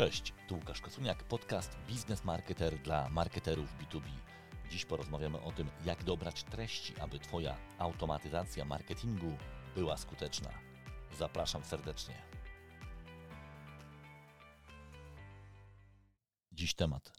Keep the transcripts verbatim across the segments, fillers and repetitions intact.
Cześć, tu Łukasz Kosuniak, podcast Biznes Marketer dla marketerów B dwa B. Dziś porozmawiamy o tym, jak dobrać treści, aby Twoja automatyzacja marketingu była skuteczna. Zapraszam serdecznie. Dziś temat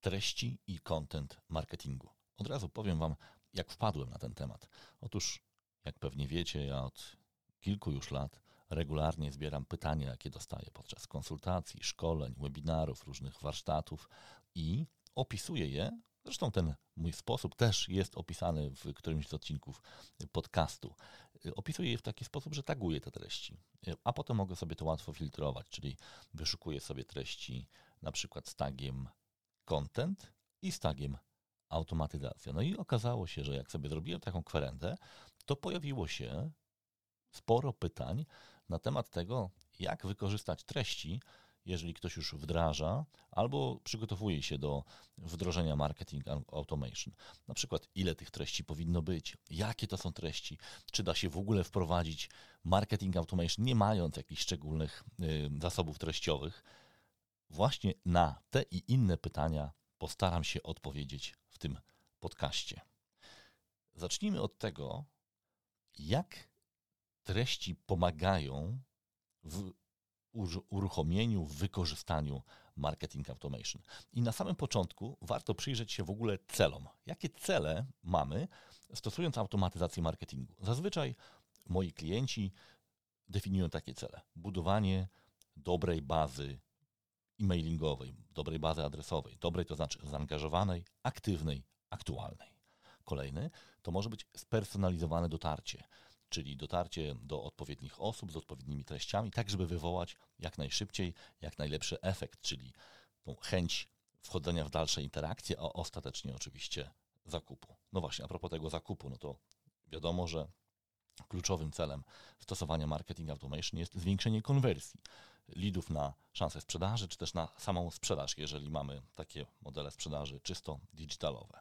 treści i content marketingu. Od razu powiem Wam, jak wpadłem na ten temat. Otóż, jak pewnie wiecie, ja od kilku już lat regularnie zbieram pytania, jakie dostaję podczas konsultacji, szkoleń, webinarów, różnych warsztatów i opisuję je. Zresztą ten mój sposób też jest opisany w którymś z odcinków podcastu. Opisuję je w taki sposób, że taguję te treści, a potem mogę sobie to łatwo filtrować, czyli wyszukuję sobie treści na przykład z tagiem content i z tagiem automatyzacja. No i okazało się, że jak sobie zrobiłem taką kwerendę, to pojawiło się sporo pytań na temat tego, jak wykorzystać treści, jeżeli ktoś już wdraża albo przygotowuje się do wdrożenia marketing automation. Na przykład ile tych treści powinno być, jakie to są treści, czy da się w ogóle wprowadzić marketing automation, nie mając jakichś szczególnych y, zasobów treściowych. Właśnie na te i inne pytania postaram się odpowiedzieć w tym podcaście. Zacznijmy od tego, jak treści pomagają w uruchomieniu, w wykorzystaniu marketing automation. I na samym początku warto przyjrzeć się w ogóle celom. Jakie cele mamy, stosując automatyzację marketingu? Zazwyczaj moi klienci definiują takie cele. Budowanie dobrej bazy e-mailingowej, dobrej bazy adresowej, dobrej to znaczy zaangażowanej, aktywnej, aktualnej. Kolejny to może być spersonalizowane dotarcie, czyli dotarcie do odpowiednich osób z odpowiednimi treściami, tak żeby wywołać jak najszybciej, jak najlepszy efekt, czyli tą chęć wchodzenia w dalsze interakcje, a ostatecznie oczywiście zakupu. No właśnie, a propos tego zakupu, no to wiadomo, że kluczowym celem stosowania marketing automation jest zwiększenie konwersji leadów na szansę sprzedaży, czy też na samą sprzedaż, jeżeli mamy takie modele sprzedaży czysto digitalowe.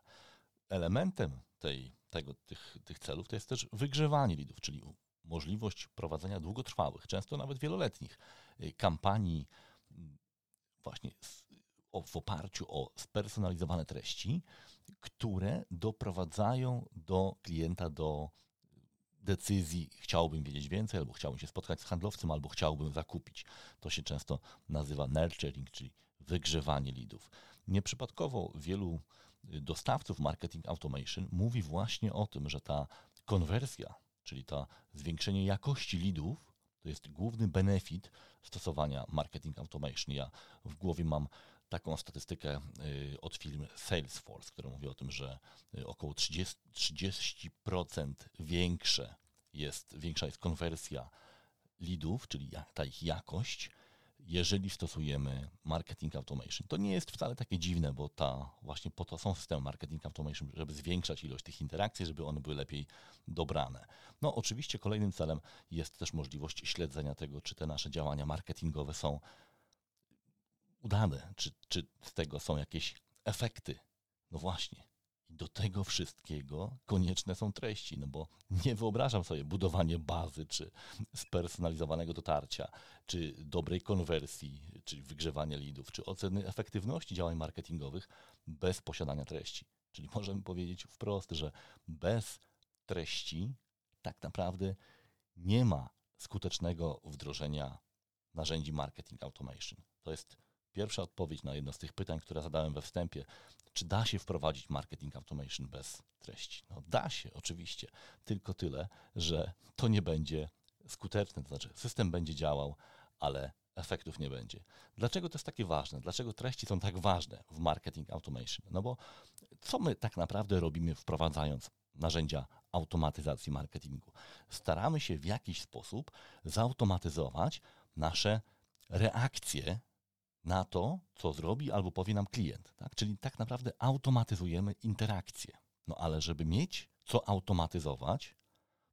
Elementem tej, tego, tych, tych celów to jest też wygrzewanie leadów, czyli możliwość prowadzenia długotrwałych, często nawet wieloletnich kampanii właśnie w oparciu o spersonalizowane treści, które doprowadzają do klienta do decyzji, chciałbym wiedzieć więcej, albo chciałbym się spotkać z handlowcem, albo chciałbym zakupić. To się często nazywa nurturing, czyli wygrzewanie leadów. Nieprzypadkowo wielu dostawców marketing automation mówi właśnie o tym, że ta konwersja, czyli to zwiększenie jakości leadów, to jest główny benefit stosowania marketing automation. Ja w głowie mam taką statystykę od firmy Salesforce, która mówi o tym, że około trzydzieści procent większe jest, większa jest konwersja leadów, czyli ta ich jakość, jeżeli stosujemy marketing automation. To nie jest wcale takie dziwne, bo ta, właśnie po to są systemy marketing automation, żeby zwiększać ilość tych interakcji, żeby one były lepiej dobrane. No oczywiście kolejnym celem jest też możliwość śledzenia tego, czy te nasze działania marketingowe są udane, czy, czy z tego są jakieś efekty. No właśnie. I do tego wszystkiego konieczne są treści, no bo nie wyobrażam sobie budowanie bazy, czy spersonalizowanego dotarcia, czy dobrej konwersji, czyli wygrzewania leadów, czy oceny efektywności działań marketingowych bez posiadania treści. Czyli możemy powiedzieć wprost, że bez treści tak naprawdę nie ma skutecznego wdrożenia narzędzi marketing automation. To jest pierwsza odpowiedź na jedno z tych pytań, które zadałem we wstępie. Czy da się wprowadzić marketing automation bez treści? No da się, oczywiście. Tylko tyle, że to nie będzie skuteczne. To znaczy system będzie działał, ale efektów nie będzie. Dlaczego to jest takie ważne? Dlaczego treści są tak ważne w marketing automation? No bo co my tak naprawdę robimy, wprowadzając narzędzia automatyzacji marketingu? Staramy się w jakiś sposób zautomatyzować nasze reakcje na to, co zrobi albo powie nam klient. Tak? Czyli tak naprawdę automatyzujemy interakcje. No ale żeby mieć co automatyzować,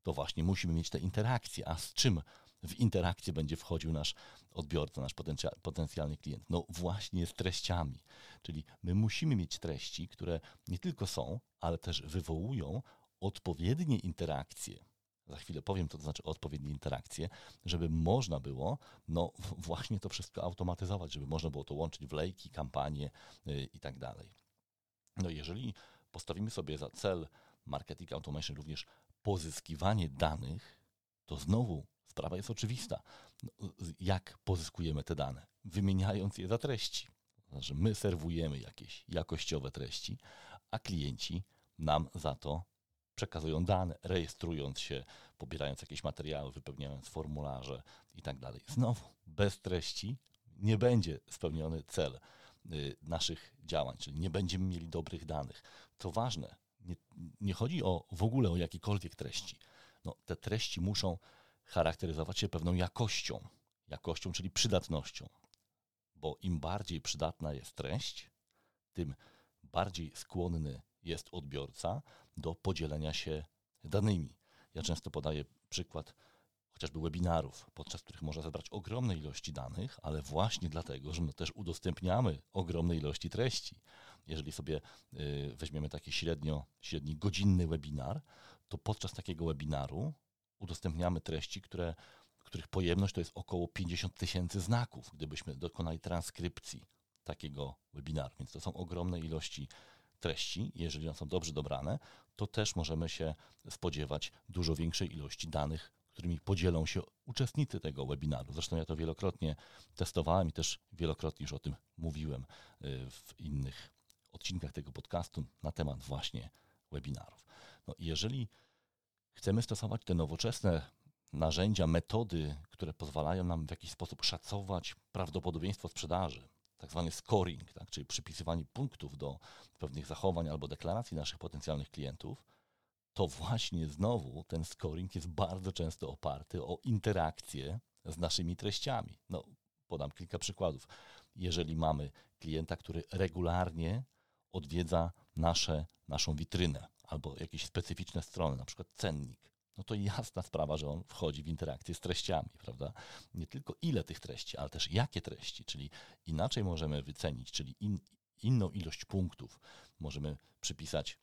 to właśnie musimy mieć te interakcje. A z czym w interakcję będzie wchodził nasz odbiorca, nasz potencja- potencjalny klient? No właśnie z treściami. Czyli my musimy mieć treści, które nie tylko są, ale też wywołują odpowiednie interakcje za chwilę powiem, to, to znaczy odpowiednie interakcje, żeby można było no właśnie to wszystko automatyzować, żeby można było to łączyć w lejki, kampanie yy, i tak dalej. No jeżeli postawimy sobie za cel marketing automation również pozyskiwanie danych, to znowu sprawa jest oczywista. No, jak pozyskujemy te dane? Wymieniając je za treści. Znaczy my serwujemy jakieś jakościowe treści, a klienci nam za to przekazują dane, rejestrując się, pobierając jakieś materiały, wypełniając formularze i tak dalej. Znowu, bez treści nie będzie spełniony cel y, naszych działań, czyli nie będziemy mieli dobrych danych. Co ważne, nie, nie chodzi o w ogóle o jakiekolwiek treści. No, te treści muszą charakteryzować się pewną jakością, jakością, czyli przydatnością, bo im bardziej przydatna jest treść, tym bardziej skłonny jest odbiorca do podzielenia się danymi. Ja często podaję przykład chociażby webinarów, podczas których można zebrać ogromne ilości danych, ale właśnie dlatego, że my też udostępniamy ogromne ilości treści. Jeżeli sobie yy, weźmiemy taki średnio, średni godzinny webinar, to podczas takiego webinaru udostępniamy treści, które, których pojemność to jest około pięćdziesiąt tysięcy znaków, gdybyśmy dokonali transkrypcji takiego webinaru. Więc to są ogromne ilości treści, jeżeli one są dobrze dobrane, to też możemy się spodziewać dużo większej ilości danych, którymi podzielą się uczestnicy tego webinaru. Zresztą ja to wielokrotnie testowałem i też wielokrotnie już o tym mówiłem w innych odcinkach tego podcastu na temat właśnie webinarów. No i jeżeli chcemy stosować te nowoczesne narzędzia, metody, które pozwalają nam w jakiś sposób szacować prawdopodobieństwo sprzedaży, tak zwany scoring, tak, czyli przypisywanie punktów do pewnych zachowań albo deklaracji naszych potencjalnych klientów, to właśnie znowu ten scoring jest bardzo często oparty o interakcję z naszymi treściami. No, podam kilka przykładów. Jeżeli mamy klienta, który regularnie odwiedza nasze, naszą witrynę albo jakieś specyficzne strony, na przykład cennik, no to jasna sprawa, że on wchodzi w interakcję z treściami, prawda? Nie tylko ile tych treści, ale też jakie treści, czyli inaczej możemy wycenić, czyli in, inną ilość punktów możemy przypisać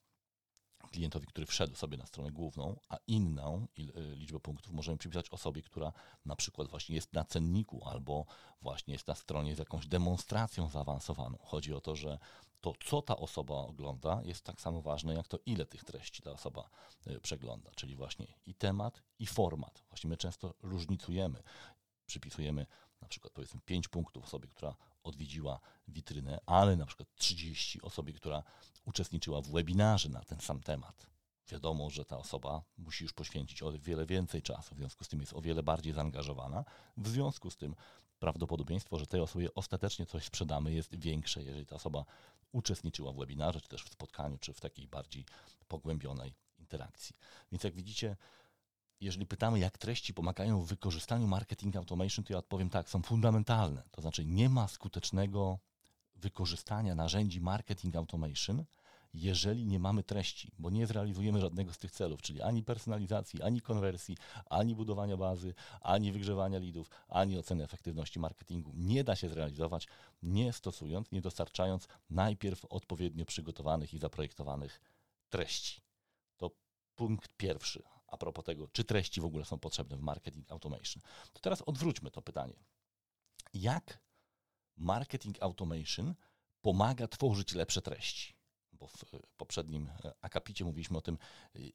klientowi, który wszedł sobie na stronę główną, a inną il, liczbę punktów możemy przypisać osobie, która na przykład właśnie jest na cenniku albo właśnie jest na stronie z jakąś demonstracją zaawansowaną. Chodzi o to, że to, co ta osoba ogląda, jest tak samo ważne, jak to, ile tych treści ta osoba y, przegląda, czyli właśnie i temat, i format. Właśnie my często różnicujemy, przypisujemy na przykład powiedzmy pięć punktów osobie, która odwiedziła witrynę, ale na przykład trzydzieści osobie, która uczestniczyła w webinarze na ten sam temat. Wiadomo, że ta osoba musi już poświęcić o wiele więcej czasu, w związku z tym jest o wiele bardziej zaangażowana, w związku z tym prawdopodobieństwo, że tej osobie ostatecznie coś sprzedamy, jest większe, jeżeli ta osoba uczestniczyła w webinarze, czy też w spotkaniu, czy w takiej bardziej pogłębionej interakcji. Więc jak widzicie, jeżeli pytamy, jak treści pomagają w wykorzystaniu marketing automation, to ja odpowiem tak, są fundamentalne. To znaczy nie ma skutecznego wykorzystania narzędzi marketing automation, jeżeli nie mamy treści, bo nie zrealizujemy żadnego z tych celów, czyli ani personalizacji, ani konwersji, ani budowania bazy, ani wygrzewania leadów, ani oceny efektywności marketingu. Nie da się zrealizować, nie stosując, nie dostarczając najpierw odpowiednio przygotowanych i zaprojektowanych treści. To punkt pierwszy a propos tego, czy treści w ogóle są potrzebne w marketing automation. To teraz odwróćmy to pytanie. Jak marketing automation pomaga tworzyć lepsze treści? Bo w poprzednim akapicie mówiliśmy o tym,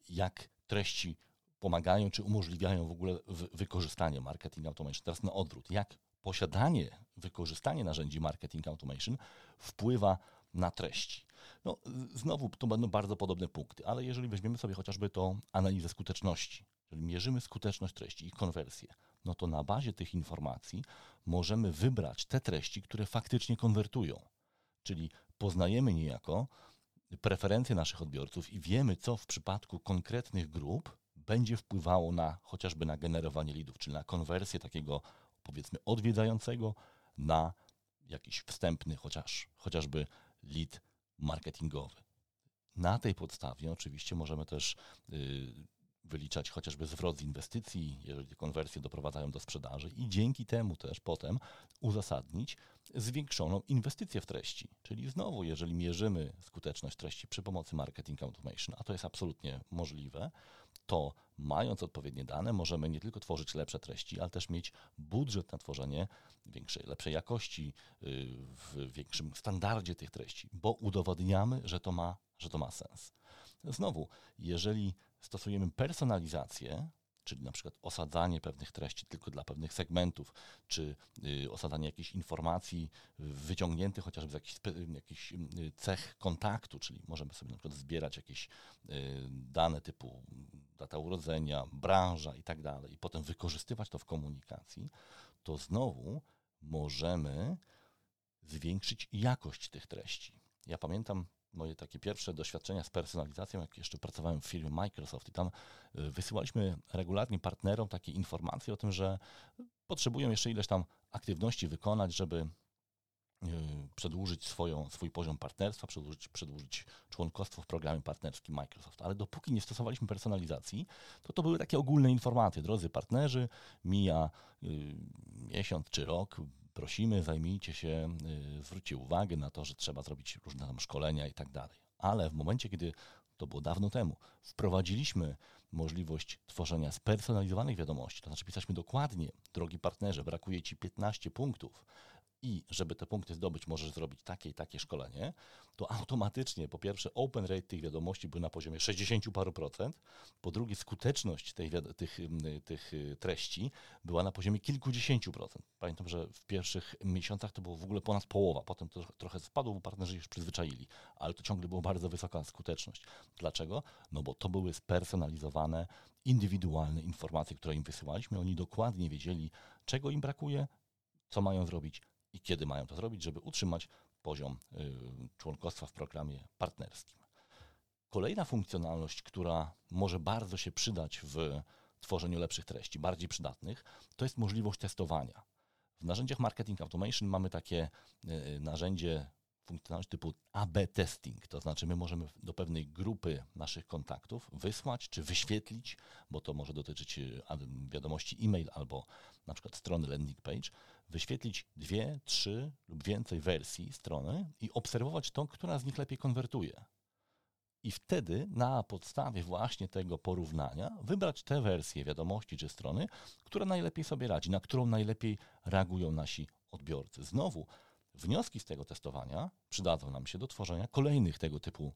jak treści pomagają czy umożliwiają w ogóle wykorzystanie marketing automation. Teraz na odwrót. Jak posiadanie, wykorzystanie narzędzi marketing automation wpływa na treści? No, znowu to będą bardzo podobne punkty, ale jeżeli weźmiemy sobie chociażby tą analizę skuteczności, czyli mierzymy skuteczność treści i konwersję, no to na bazie tych informacji możemy wybrać te treści, które faktycznie konwertują, czyli poznajemy niejako preferencje naszych odbiorców i wiemy, co w przypadku konkretnych grup będzie wpływało na chociażby na generowanie leadów, czyli na konwersję takiego powiedzmy odwiedzającego na jakiś wstępny chociaż, chociażby lead marketingowy. Na tej podstawie oczywiście możemy też yy, wyliczać chociażby zwrot z inwestycji, jeżeli konwersje doprowadzają do sprzedaży i dzięki temu też potem uzasadnić, zwiększoną inwestycję w treści. Czyli znowu, jeżeli mierzymy skuteczność treści przy pomocy marketing automation, a to jest absolutnie możliwe, to mając odpowiednie dane możemy nie tylko tworzyć lepsze treści, ale też mieć budżet na tworzenie większej, lepszej jakości, yy, w większym standardzie tych treści, bo udowadniamy, że to ma, że to ma sens. Znowu, jeżeli stosujemy personalizację, czyli na przykład osadzanie pewnych treści tylko dla pewnych segmentów, czy y, osadzanie jakichś informacji wyciągniętych chociażby z jakichś, jakichś cech kontaktu, czyli możemy sobie na przykład zbierać jakieś y, dane typu data urodzenia, branża i tak dalej, i potem wykorzystywać to w komunikacji, to znowu możemy zwiększyć jakość tych treści. Ja pamiętam moje takie pierwsze doświadczenia z personalizacją, jak jeszcze pracowałem w firmie Microsoft i tam wysyłaliśmy regularnie partnerom takie informacje o tym, że potrzebują jeszcze ileś tam aktywności wykonać, żeby przedłużyć swoją, swój poziom partnerstwa, przedłużyć, przedłużyć członkostwo w programie partnerskim Microsoft. Ale dopóki nie stosowaliśmy personalizacji, to to były takie ogólne informacje. Drodzy partnerzy, mija y, miesiąc czy rok, prosimy, zajmijcie się, y, zwróćcie uwagę na to, że trzeba zrobić różne tam szkolenia i tak dalej. Ale w momencie, kiedy, to było dawno temu, wprowadziliśmy możliwość tworzenia spersonalizowanych wiadomości, to znaczy pisaliśmy dokładnie, drogi partnerze, brakuje ci piętnaście punktów, i żeby te punkty zdobyć, możesz zrobić takie i takie szkolenie, to automatycznie po pierwsze open rate tych wiadomości był na poziomie sześćdziesiąt paru procent, po drugie skuteczność tej, tych, tych treści była na poziomie kilkudziesięciu procent. Pamiętam, że w pierwszych miesiącach to było w ogóle ponad połowa, potem to trochę spadło, bo partnerzy już przyzwyczaili, ale to ciągle była bardzo wysoka skuteczność. Dlaczego? No bo to były spersonalizowane, indywidualne informacje, które im wysyłaliśmy, oni dokładnie wiedzieli, czego im brakuje, co mają zrobić, i kiedy mają to zrobić, żeby utrzymać poziom y, członkostwa w programie partnerskim. Kolejna funkcjonalność, która może bardzo się przydać w tworzeniu lepszych treści, bardziej przydatnych, to jest możliwość testowania. W narzędziach Marketing Automation mamy takie y, narzędzie, funkcjonalność typu A B testing, to znaczy my możemy do pewnej grupy naszych kontaktów wysłać czy wyświetlić, bo to może dotyczyć wiadomości e-mail albo na przykład strony landing page, wyświetlić dwie, trzy lub więcej wersji strony i obserwować tą, która z nich lepiej konwertuje. I wtedy na podstawie właśnie tego porównania wybrać te wersje wiadomości czy strony, która najlepiej sobie radzi, na którą najlepiej reagują nasi odbiorcy. Znowu, wnioski z tego testowania przydadzą nam się do tworzenia kolejnych tego typu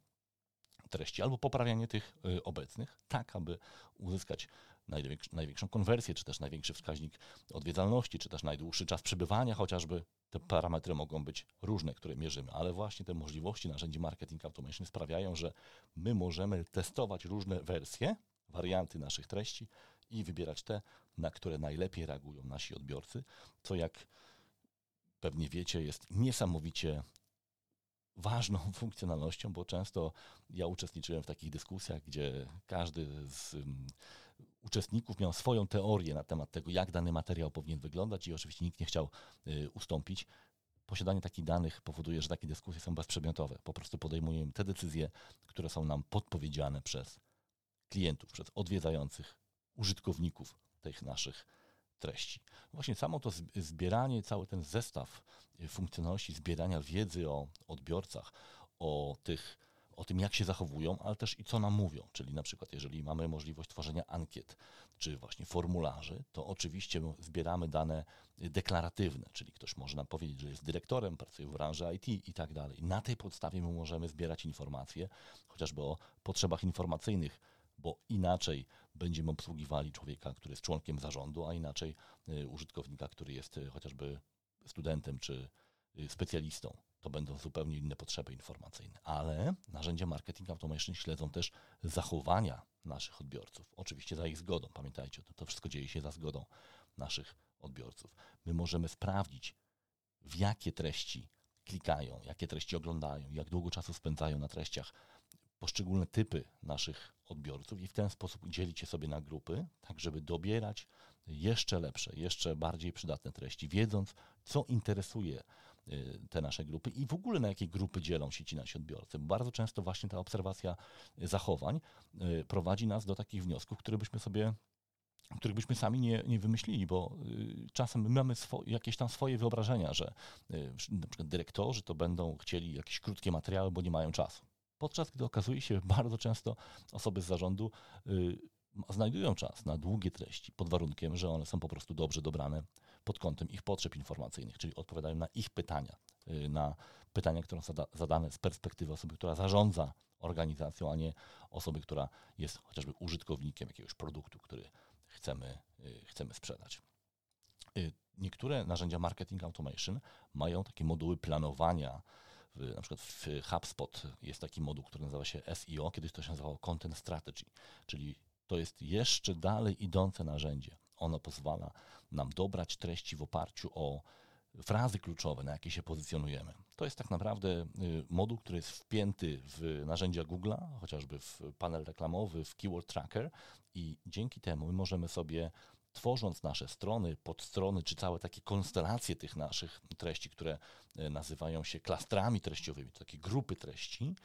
treści albo poprawianie tych y, obecnych, tak aby uzyskać najwięks- największą konwersję, czy też największy wskaźnik odwiedzalności, czy też najdłuższy czas przebywania chociażby. Te parametry mogą być różne, które mierzymy, ale właśnie te możliwości narzędzi Marketing Automation sprawiają, że my możemy testować różne wersje, warianty naszych treści i wybierać te, na które najlepiej reagują nasi odbiorcy, co jak pewnie wiecie, jest niesamowicie ważną funkcjonalnością, bo często ja uczestniczyłem w takich dyskusjach, gdzie każdy z um, uczestników miał swoją teorię na temat tego, jak dany materiał powinien wyglądać i oczywiście nikt nie chciał y, ustąpić. Posiadanie takich danych powoduje, że takie dyskusje są bezprzedmiotowe. Po prostu podejmujemy te decyzje, które są nam podpowiedziane przez klientów, przez odwiedzających użytkowników tych naszych treści. Właśnie samo to zbieranie, cały ten zestaw funkcjonalności zbierania wiedzy o odbiorcach, o tych, o tym jak się zachowują, ale też i co nam mówią, czyli na przykład jeżeli mamy możliwość tworzenia ankiet, czy właśnie formularzy, to oczywiście zbieramy dane deklaratywne, czyli ktoś może nam powiedzieć, że jest dyrektorem, pracuje w branży I T i tak dalej. Na tej podstawie my możemy zbierać informacje, chociażby o potrzebach informacyjnych, bo inaczej będziemy obsługiwali człowieka, który jest członkiem zarządu, a inaczej y, użytkownika, który jest y, chociażby studentem czy y, specjalistą. To będą zupełnie inne potrzeby informacyjne. Ale narzędzia Marketing Automation śledzą też zachowania naszych odbiorców. Oczywiście za ich zgodą. Pamiętajcie, to, to wszystko dzieje się za zgodą naszych odbiorców. My możemy sprawdzić, w jakie treści klikają, jakie treści oglądają, jak długo czasu spędzają na treściach, poszczególne typy naszych odbiorców i w ten sposób dzielić je sobie na grupy, tak żeby dobierać jeszcze lepsze, jeszcze bardziej przydatne treści, wiedząc, co interesuje y, te nasze grupy i w ogóle na jakie grupy dzielą się ci nasi odbiorcy. Bo bardzo często właśnie ta obserwacja zachowań y, prowadzi nas do takich wniosków, które byśmy sobie których byśmy sami nie, nie wymyślili, bo czasem my mamy swo, jakieś tam swoje wyobrażenia, że na przykład dyrektorzy to będą chcieli jakieś krótkie materiały, bo nie mają czasu. Podczas gdy okazuje się, bardzo często osoby z zarządu y, znajdują czas na długie treści pod warunkiem, że one są po prostu dobrze dobrane pod kątem ich potrzeb informacyjnych, czyli odpowiadają na ich pytania, y, na pytania, które są zadane z perspektywy osoby, która zarządza organizacją, a nie osoby, która jest chociażby użytkownikiem jakiegoś produktu, który chcemy, y, chcemy sprzedać. Y, niektóre narzędzia marketing automation mają takie moduły planowania. W, na przykład w HubSpot jest taki moduł, który nazywa się S E O, kiedyś to się nazywało Content Strategy, czyli to jest jeszcze dalej idące narzędzie. Ono pozwala nam dobrać treści w oparciu o frazy kluczowe, na jakie się pozycjonujemy. To jest tak naprawdę moduł, który jest wpięty w narzędzia Google'a, chociażby w panel reklamowy, w Keyword Tracker i dzięki temu my możemy sobie, tworząc nasze strony, podstrony, czy całe takie konstelacje tych naszych treści, które nazywają się klastrami treściowymi, to takie grupy treści,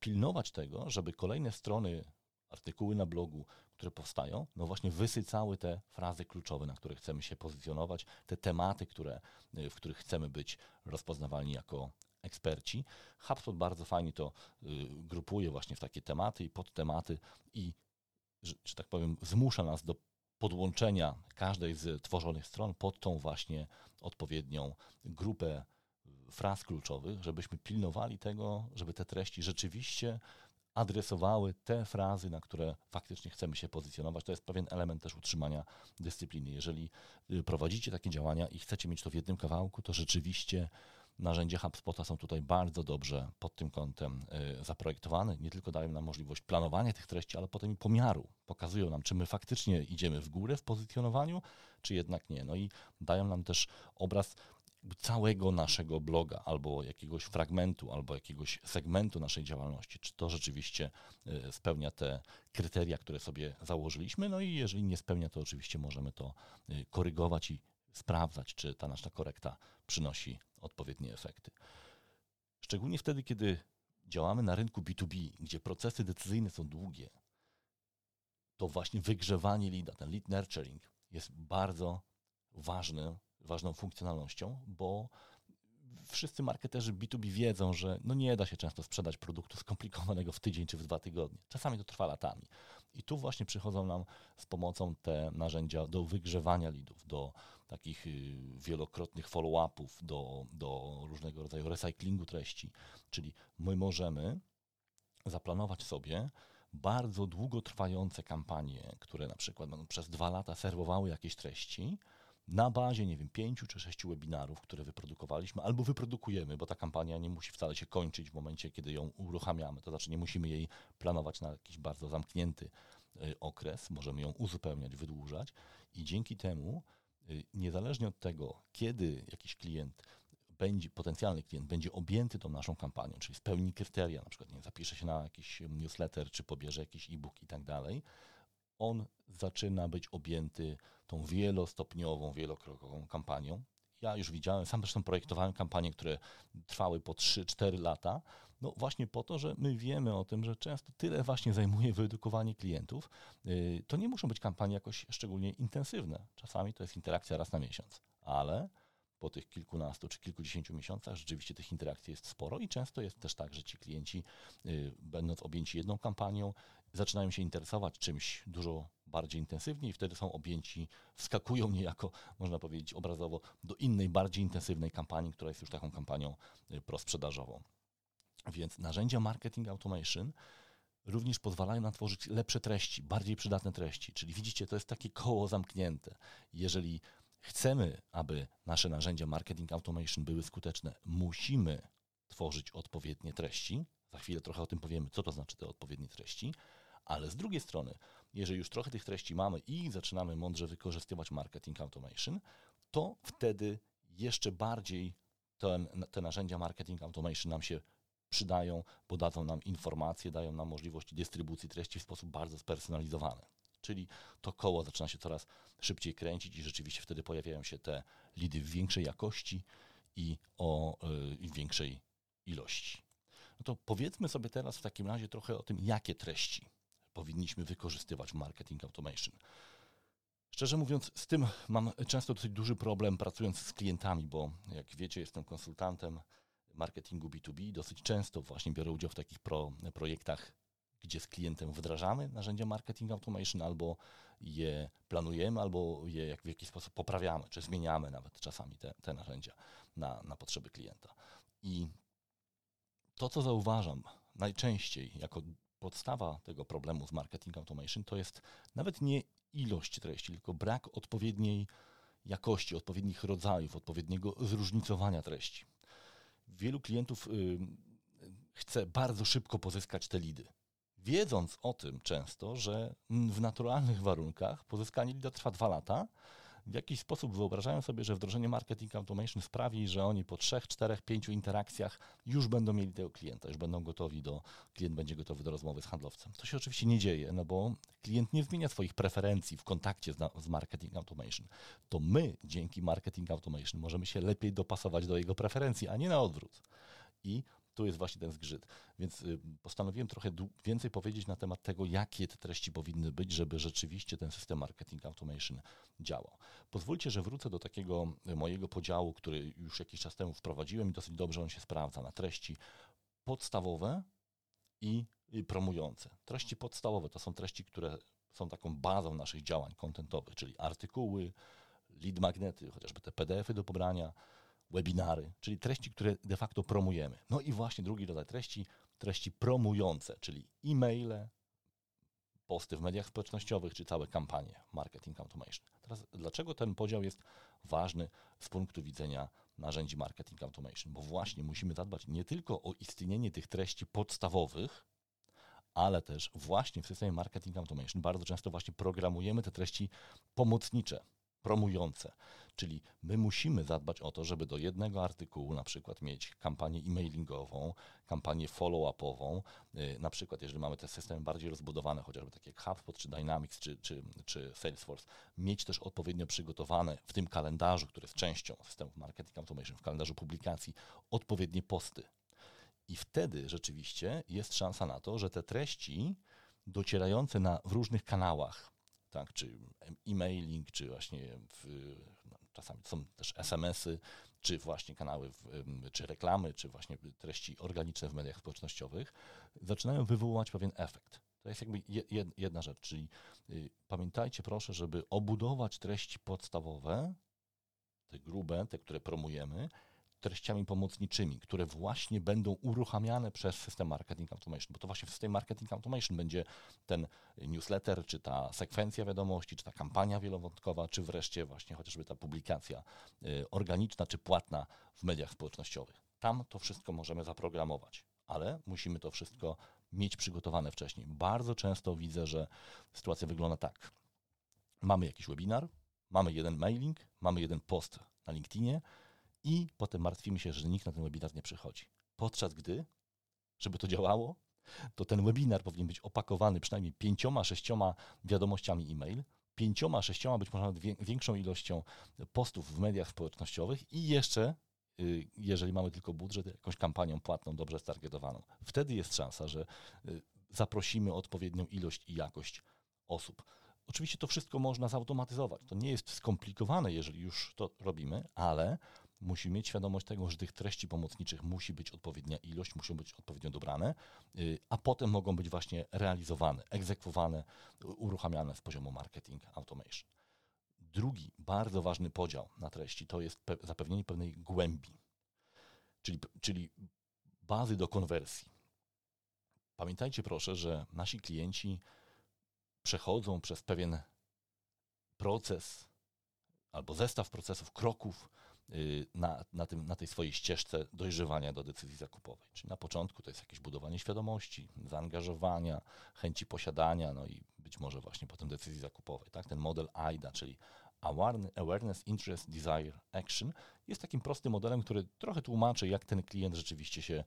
pilnować tego, żeby kolejne strony, artykuły na blogu, które powstają, no właśnie wysycały te frazy kluczowe, na które chcemy się pozycjonować, te tematy, które, w których chcemy być rozpoznawalni jako eksperci. HubSpot bardzo fajnie to grupuje właśnie w takie tematy i podtematy i, że, że tak powiem, zmusza nas do podłączenia każdej z tworzonych stron pod tą właśnie odpowiednią grupę fraz kluczowych, żebyśmy pilnowali tego, żeby te treści rzeczywiście adresowały te frazy, na które faktycznie chcemy się pozycjonować. To jest pewien element też utrzymania dyscypliny. Jeżeli prowadzicie takie działania i chcecie mieć to w jednym kawałku, to rzeczywiście narzędzia HubSpota są tutaj bardzo dobrze pod tym kątem y, zaprojektowane. Nie tylko dają nam możliwość planowania tych treści, ale potem i pomiaru. Pokazują nam, czy my faktycznie idziemy w górę w pozycjonowaniu, czy jednak nie. No i dają nam też obraz całego naszego bloga, albo jakiegoś fragmentu, albo jakiegoś segmentu naszej działalności. Czy to rzeczywiście y, spełnia te kryteria, które sobie założyliśmy. No i jeżeli nie spełnia, to oczywiście możemy to y, korygować i sprawdzać, czy ta nasza korekta przynosi odpowiednie efekty. Szczególnie wtedy, kiedy działamy na rynku B dwa B, gdzie procesy decyzyjne są długie, to właśnie wygrzewanie leada, ten lead nurturing jest bardzo ważny, ważną funkcjonalnością, bo wszyscy marketerzy B dwa B wiedzą, że no nie da się często sprzedać produktu skomplikowanego w tydzień czy w dwa tygodnie. Czasami to trwa latami. I tu właśnie przychodzą nam z pomocą te narzędzia do wygrzewania leadów, do takich wielokrotnych follow-upów, do, do różnego rodzaju recyklingu treści. Czyli my możemy zaplanować sobie bardzo długotrwające kampanie, które na przykład przez dwa lata serwowały jakieś treści, na bazie, nie wiem, pięciu czy sześciu webinarów, które wyprodukowaliśmy albo wyprodukujemy, bo ta kampania nie musi wcale się kończyć w momencie, kiedy ją uruchamiamy. To znaczy nie musimy jej planować na jakiś bardzo zamknięty y, okres. Możemy ją uzupełniać, wydłużać i dzięki temu, y, niezależnie od tego, kiedy jakiś klient będzie, potencjalny klient będzie objęty tą naszą kampanią, czyli spełni kryteria, na przykład nie, zapisze się na jakiś newsletter, czy pobierze jakiś e-book i tak dalej, on zaczyna być objęty tą wielostopniową, wielokrokową kampanią. Ja już widziałem, sam zresztą projektowałem kampanie, które trwały po trzy cztery lata, no właśnie po to, że my wiemy o tym, że często tyle właśnie zajmuje wyedukowanie klientów. Yy, to nie muszą być kampanie jakoś szczególnie intensywne. Czasami to jest interakcja raz na miesiąc, ale po tych kilkunastu czy kilkudziesięciu miesiącach rzeczywiście tych interakcji jest sporo i często jest też tak, że ci klienci, yy, będąc objęci jedną kampanią, zaczynają się interesować czymś dużo bardziej intensywnie i wtedy są objęci, wskakują niejako, można powiedzieć obrazowo, do innej, bardziej intensywnej kampanii, która jest już taką kampanią prosprzedażową. Więc narzędzia marketing automation również pozwalają nam tworzyć lepsze treści, bardziej przydatne treści. Czyli widzicie, to jest takie koło zamknięte. Jeżeli chcemy, aby nasze narzędzia marketing automation były skuteczne, musimy tworzyć odpowiednie treści. Za chwilę trochę o tym powiemy, co to znaczy te odpowiednie treści. Ale z drugiej strony, jeżeli już trochę tych treści mamy i zaczynamy mądrze wykorzystywać marketing automation, to wtedy jeszcze bardziej ten, te narzędzia marketing automation nam się przydają, bo dadzą nam informacje, dają nam możliwość dystrybucji treści w sposób bardzo spersonalizowany. Czyli to koło zaczyna się coraz szybciej kręcić i rzeczywiście wtedy pojawiają się te leady w większej jakości i o yy, większej ilości. No to powiedzmy sobie teraz w takim razie trochę o tym, jakie treści powinniśmy wykorzystywać w marketing automation. Szczerze mówiąc, z tym mam często dosyć duży problem pracując z klientami, bo jak wiecie, jestem konsultantem marketingu B dwa B. Dosyć często właśnie biorę udział w takich pro, projektach, gdzie z klientem wdrażamy narzędzia marketing automation, albo je planujemy, albo je jak w jakiś sposób poprawiamy, czy zmieniamy nawet czasami te, te narzędzia na, na potrzeby klienta. I to, co zauważam najczęściej jako podstawa tego problemu z marketing automation, to jest nawet nie ilość treści, tylko brak odpowiedniej jakości, odpowiednich rodzajów, odpowiedniego zróżnicowania treści. Wielu klientów y, chce bardzo szybko pozyskać te lidy, wiedząc o tym często, że w naturalnych warunkach pozyskanie lida trwa dwa lata. W jakiś sposób wyobrażają sobie, że wdrożenie marketing automation sprawi, że oni po trzech, czterech, pięciu interakcjach już będą mieli tego klienta, już będą gotowi do, klient będzie gotowy do rozmowy z handlowcem. To się oczywiście nie dzieje, no bo klient nie zmienia swoich preferencji w kontakcie z, z marketing automation. To my dzięki marketing automation możemy się lepiej dopasować do jego preferencji, a nie na odwrót. I tu jest właśnie ten zgrzyt. Więc postanowiłem trochę więcej powiedzieć na temat tego, jakie te treści powinny być, żeby rzeczywiście ten system marketing automation działał. Pozwólcie, że wrócę do takiego mojego podziału, który już jakiś czas temu wprowadziłem i dosyć dobrze on się sprawdza, na treści podstawowe i promujące. Treści podstawowe to są treści, które są taką bazą naszych działań kontentowych, czyli artykuły, lead magnety, chociażby te P D F-y do pobrania, webinary, czyli treści, które de facto promujemy. No i właśnie drugi rodzaj treści, treści promujące, czyli e-maile, posty w mediach społecznościowych, czy całe kampanie marketing automation. Teraz dlaczego ten podział jest ważny z punktu widzenia narzędzi marketing automation? Bo właśnie musimy zadbać nie tylko o istnienie tych treści podstawowych, ale też właśnie w systemie marketing automation bardzo często właśnie programujemy te treści pomocnicze, promujące, czyli my musimy zadbać o to, żeby do jednego artykułu na przykład mieć kampanię e-mailingową, kampanię follow-upową, yy, na przykład jeżeli mamy te systemy bardziej rozbudowane, chociażby takie jak HubSpot, czy Dynamics, czy, czy, czy Salesforce, mieć też odpowiednio przygotowane w tym kalendarzu, który jest częścią systemów marketing automation, w kalendarzu publikacji, odpowiednie posty. I wtedy rzeczywiście jest szansa na to, że te treści docierające na, w różnych kanałach, tak, czy e-mailing, czy właśnie w, no, czasami są też es em es y, czy właśnie kanały, w, czy reklamy, czy właśnie treści organiczne w mediach społecznościowych, zaczynają wywoływać pewien efekt. To jest jakby jedna rzecz, czyli y, pamiętajcie proszę, żeby obudować treści podstawowe, te grube, te, które promujemy, treściami pomocniczymi, które właśnie będą uruchamiane przez system marketing automation, bo to właśnie w systemie marketing automation będzie ten newsletter, czy ta sekwencja wiadomości, czy ta kampania wielowątkowa, czy wreszcie właśnie chociażby ta publikacja y, organiczna, czy płatna w mediach społecznościowych. Tam to wszystko możemy zaprogramować, ale musimy to wszystko mieć przygotowane wcześniej. Bardzo często widzę, że sytuacja wygląda tak. Mamy jakiś webinar, mamy jeden mailing, mamy jeden post na LinkedInie, i potem martwimy się, że nikt na ten webinar nie przychodzi. Podczas gdy, żeby to działało, to ten webinar powinien być opakowany przynajmniej pięcioma, sześcioma wiadomościami e-mail, pięcioma, sześcioma, być może nawet większą ilością postów w mediach społecznościowych i jeszcze, jeżeli mamy tylko budżet, jakąś kampanią płatną, dobrze stargetowaną. Wtedy jest szansa, że zaprosimy odpowiednią ilość i jakość osób. Oczywiście to wszystko można zautomatyzować. To nie jest skomplikowane, jeżeli już to robimy, ale musimy mieć świadomość tego, że tych treści pomocniczych musi być odpowiednia ilość, muszą być odpowiednio dobrane, a potem mogą być właśnie realizowane, egzekwowane, uruchamiane z poziomu marketing automation. Drugi bardzo ważny podział na treści to jest pe- zapewnienie pewnej głębi, czyli, czyli bazy do konwersji. Pamiętajcie proszę, że nasi klienci przechodzą przez pewien proces albo zestaw procesów, kroków na, na, tym, na tej swojej ścieżce dojrzewania do decyzji zakupowej. Czyli na początku to jest jakieś budowanie świadomości, zaangażowania, chęci posiadania, no i być może właśnie potem decyzji zakupowej. Tak? Ten model A I D A, czyli Awareness, Interest, Desire, Action jest takim prostym modelem, który trochę tłumaczy, jak ten klient rzeczywiście się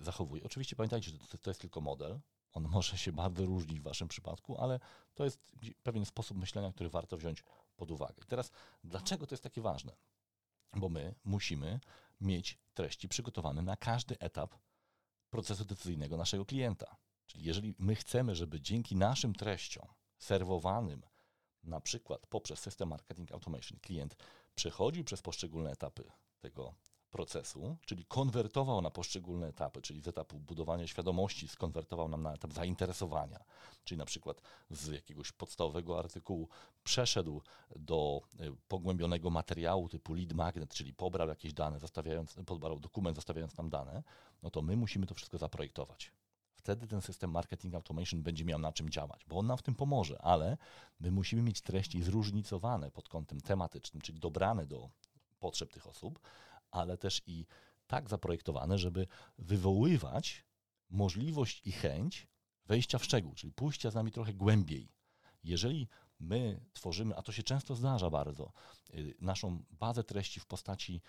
zachowuje. Oczywiście pamiętajcie, że to, to jest tylko model. On może się bardzo różnić w waszym przypadku, ale to jest pewien sposób myślenia, który warto wziąć pod uwagę. I teraz, dlaczego to jest takie ważne? Bo my musimy mieć treści przygotowane na każdy etap procesu decyzyjnego naszego klienta. Czyli jeżeli my chcemy, żeby dzięki naszym treściom serwowanym Na przykład poprzez system marketing automation klient przechodził przez poszczególne etapy tego procesu, czyli konwertował na poszczególne etapy, czyli z etapu budowania świadomości skonwertował nam na etap zainteresowania, czyli na przykład z jakiegoś podstawowego artykułu przeszedł do y, pogłębionego materiału typu lead magnet, czyli pobrał jakieś dane, zostawiając, podbrał dokument, zostawiając nam dane, no to my musimy to wszystko zaprojektować. Wtedy ten system marketing automation będzie miał na czym działać, bo on nam w tym pomoże, ale my musimy mieć treści zróżnicowane pod kątem tematycznym, czyli dobrane do potrzeb tych osób, ale też i tak zaprojektowane, żeby wywoływać możliwość i chęć wejścia w szczegół, czyli pójścia z nami trochę głębiej. Jeżeli my tworzymy, a to się często zdarza bardzo, yy, naszą bazę treści w postaci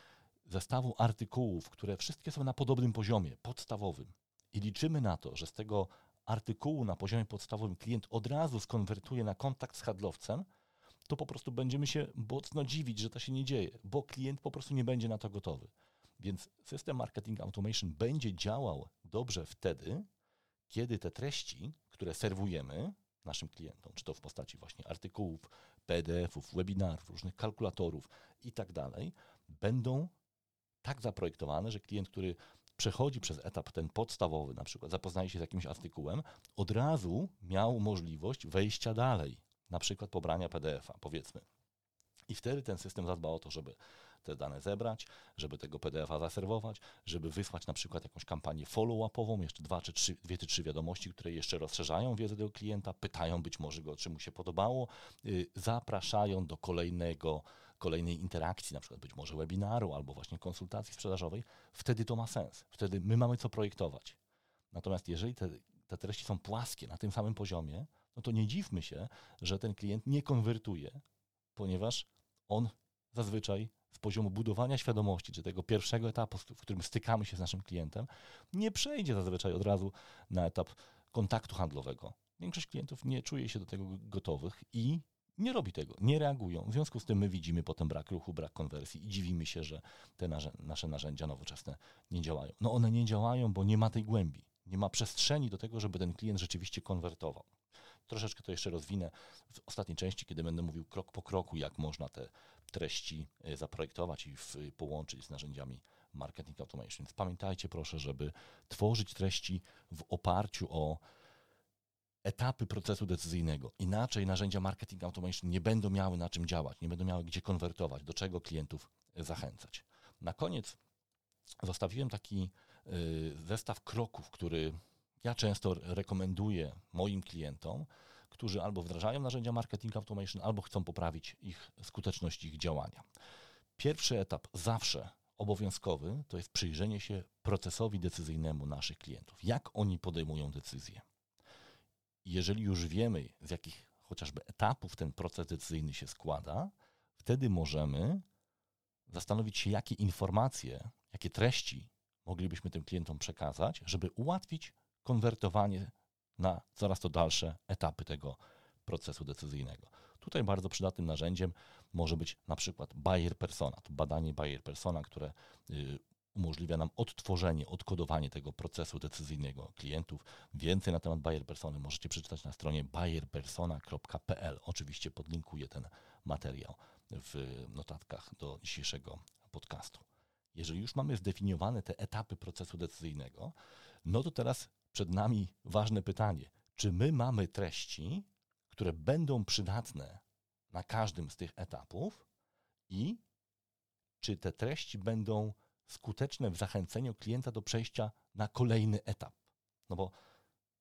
zestawu artykułów, które wszystkie są na podobnym poziomie, podstawowym i liczymy na to, że z tego artykułu na poziomie podstawowym klient od razu skonwertuje na kontakt z handlowcem, to po prostu będziemy się mocno dziwić, że to się nie dzieje, bo klient po prostu nie będzie na to gotowy. Więc system marketing automation będzie działał dobrze wtedy, kiedy te treści, które serwujemy naszym klientom, czy to w postaci właśnie artykułów, P D F ów, webinarów, różnych kalkulatorów i tak dalej, będą tak zaprojektowane, że klient, który przechodzi przez etap ten podstawowy, na przykład zapoznaje się z jakimś artykułem, od razu miał możliwość wejścia dalej. Na przykład pobrania P D F a, powiedzmy. I wtedy ten system zadba o to, żeby te dane zebrać, żeby tego P D F a zaserwować, żeby wysłać na przykład jakąś kampanię follow-upową, jeszcze dwa czy trzy, dwie czy trzy wiadomości, które jeszcze rozszerzają wiedzę tego klienta, pytają być może go, czy mu się podobało, yy, zapraszają do kolejnego, kolejnej interakcji, na przykład być może webinaru albo właśnie konsultacji sprzedażowej. Wtedy to ma sens. Wtedy my mamy co projektować. Natomiast jeżeli te, te treści są płaskie, na tym samym poziomie, no to nie dziwmy się, że ten klient nie konwertuje, ponieważ on zazwyczaj z poziomu budowania świadomości, czy tego pierwszego etapu, w którym stykamy się z naszym klientem, nie przejdzie zazwyczaj od razu na etap kontaktu handlowego. Większość klientów nie czuje się do tego gotowych i nie robi tego, nie reagują. W związku z tym my widzimy potem brak ruchu, brak konwersji i dziwimy się, że te narzę- nasze narzędzia nowoczesne nie działają. No one nie działają, bo nie ma tej głębi, nie ma przestrzeni do tego, żeby ten klient rzeczywiście konwertował. Troszeczkę to jeszcze rozwinę w ostatniej części, kiedy będę mówił krok po kroku, jak można te treści zaprojektować i w, połączyć z narzędziami marketing automation. Więc pamiętajcie proszę, żeby tworzyć treści w oparciu o etapy procesu decyzyjnego. Inaczej narzędzia marketing automation nie będą miały na czym działać, nie będą miały gdzie konwertować, do czego klientów zachęcać. Na koniec zostawiłem taki yy, zestaw kroków, który ja często rekomenduję moim klientom, którzy albo wdrażają narzędzia marketing automation, albo chcą poprawić ich skuteczność ich działania. Pierwszy etap zawsze obowiązkowy to jest przyjrzenie się procesowi decyzyjnemu naszych klientów. Jak oni podejmują decyzje? Jeżeli już wiemy, z jakich chociażby etapów ten proces decyzyjny się składa, wtedy możemy zastanowić się, jakie informacje, jakie treści moglibyśmy tym klientom przekazać, żeby ułatwić konwertowanie na coraz to dalsze etapy tego procesu decyzyjnego. Tutaj bardzo przydatnym narzędziem może być na przykład buyer persona, to badanie buyer persona, które y, umożliwia nam odtworzenie, odkodowanie tego procesu decyzyjnego klientów. Więcej na temat buyer persony możecie przeczytać na stronie buyer persona kropka p l. Oczywiście podlinkuję ten materiał w notatkach do dzisiejszego podcastu. Jeżeli już mamy zdefiniowane te etapy procesu decyzyjnego, no to teraz przed nami ważne pytanie, czy my mamy treści, które będą przydatne na każdym z tych etapów i czy te treści będą skuteczne w zachęceniu klienta do przejścia na kolejny etap. No bo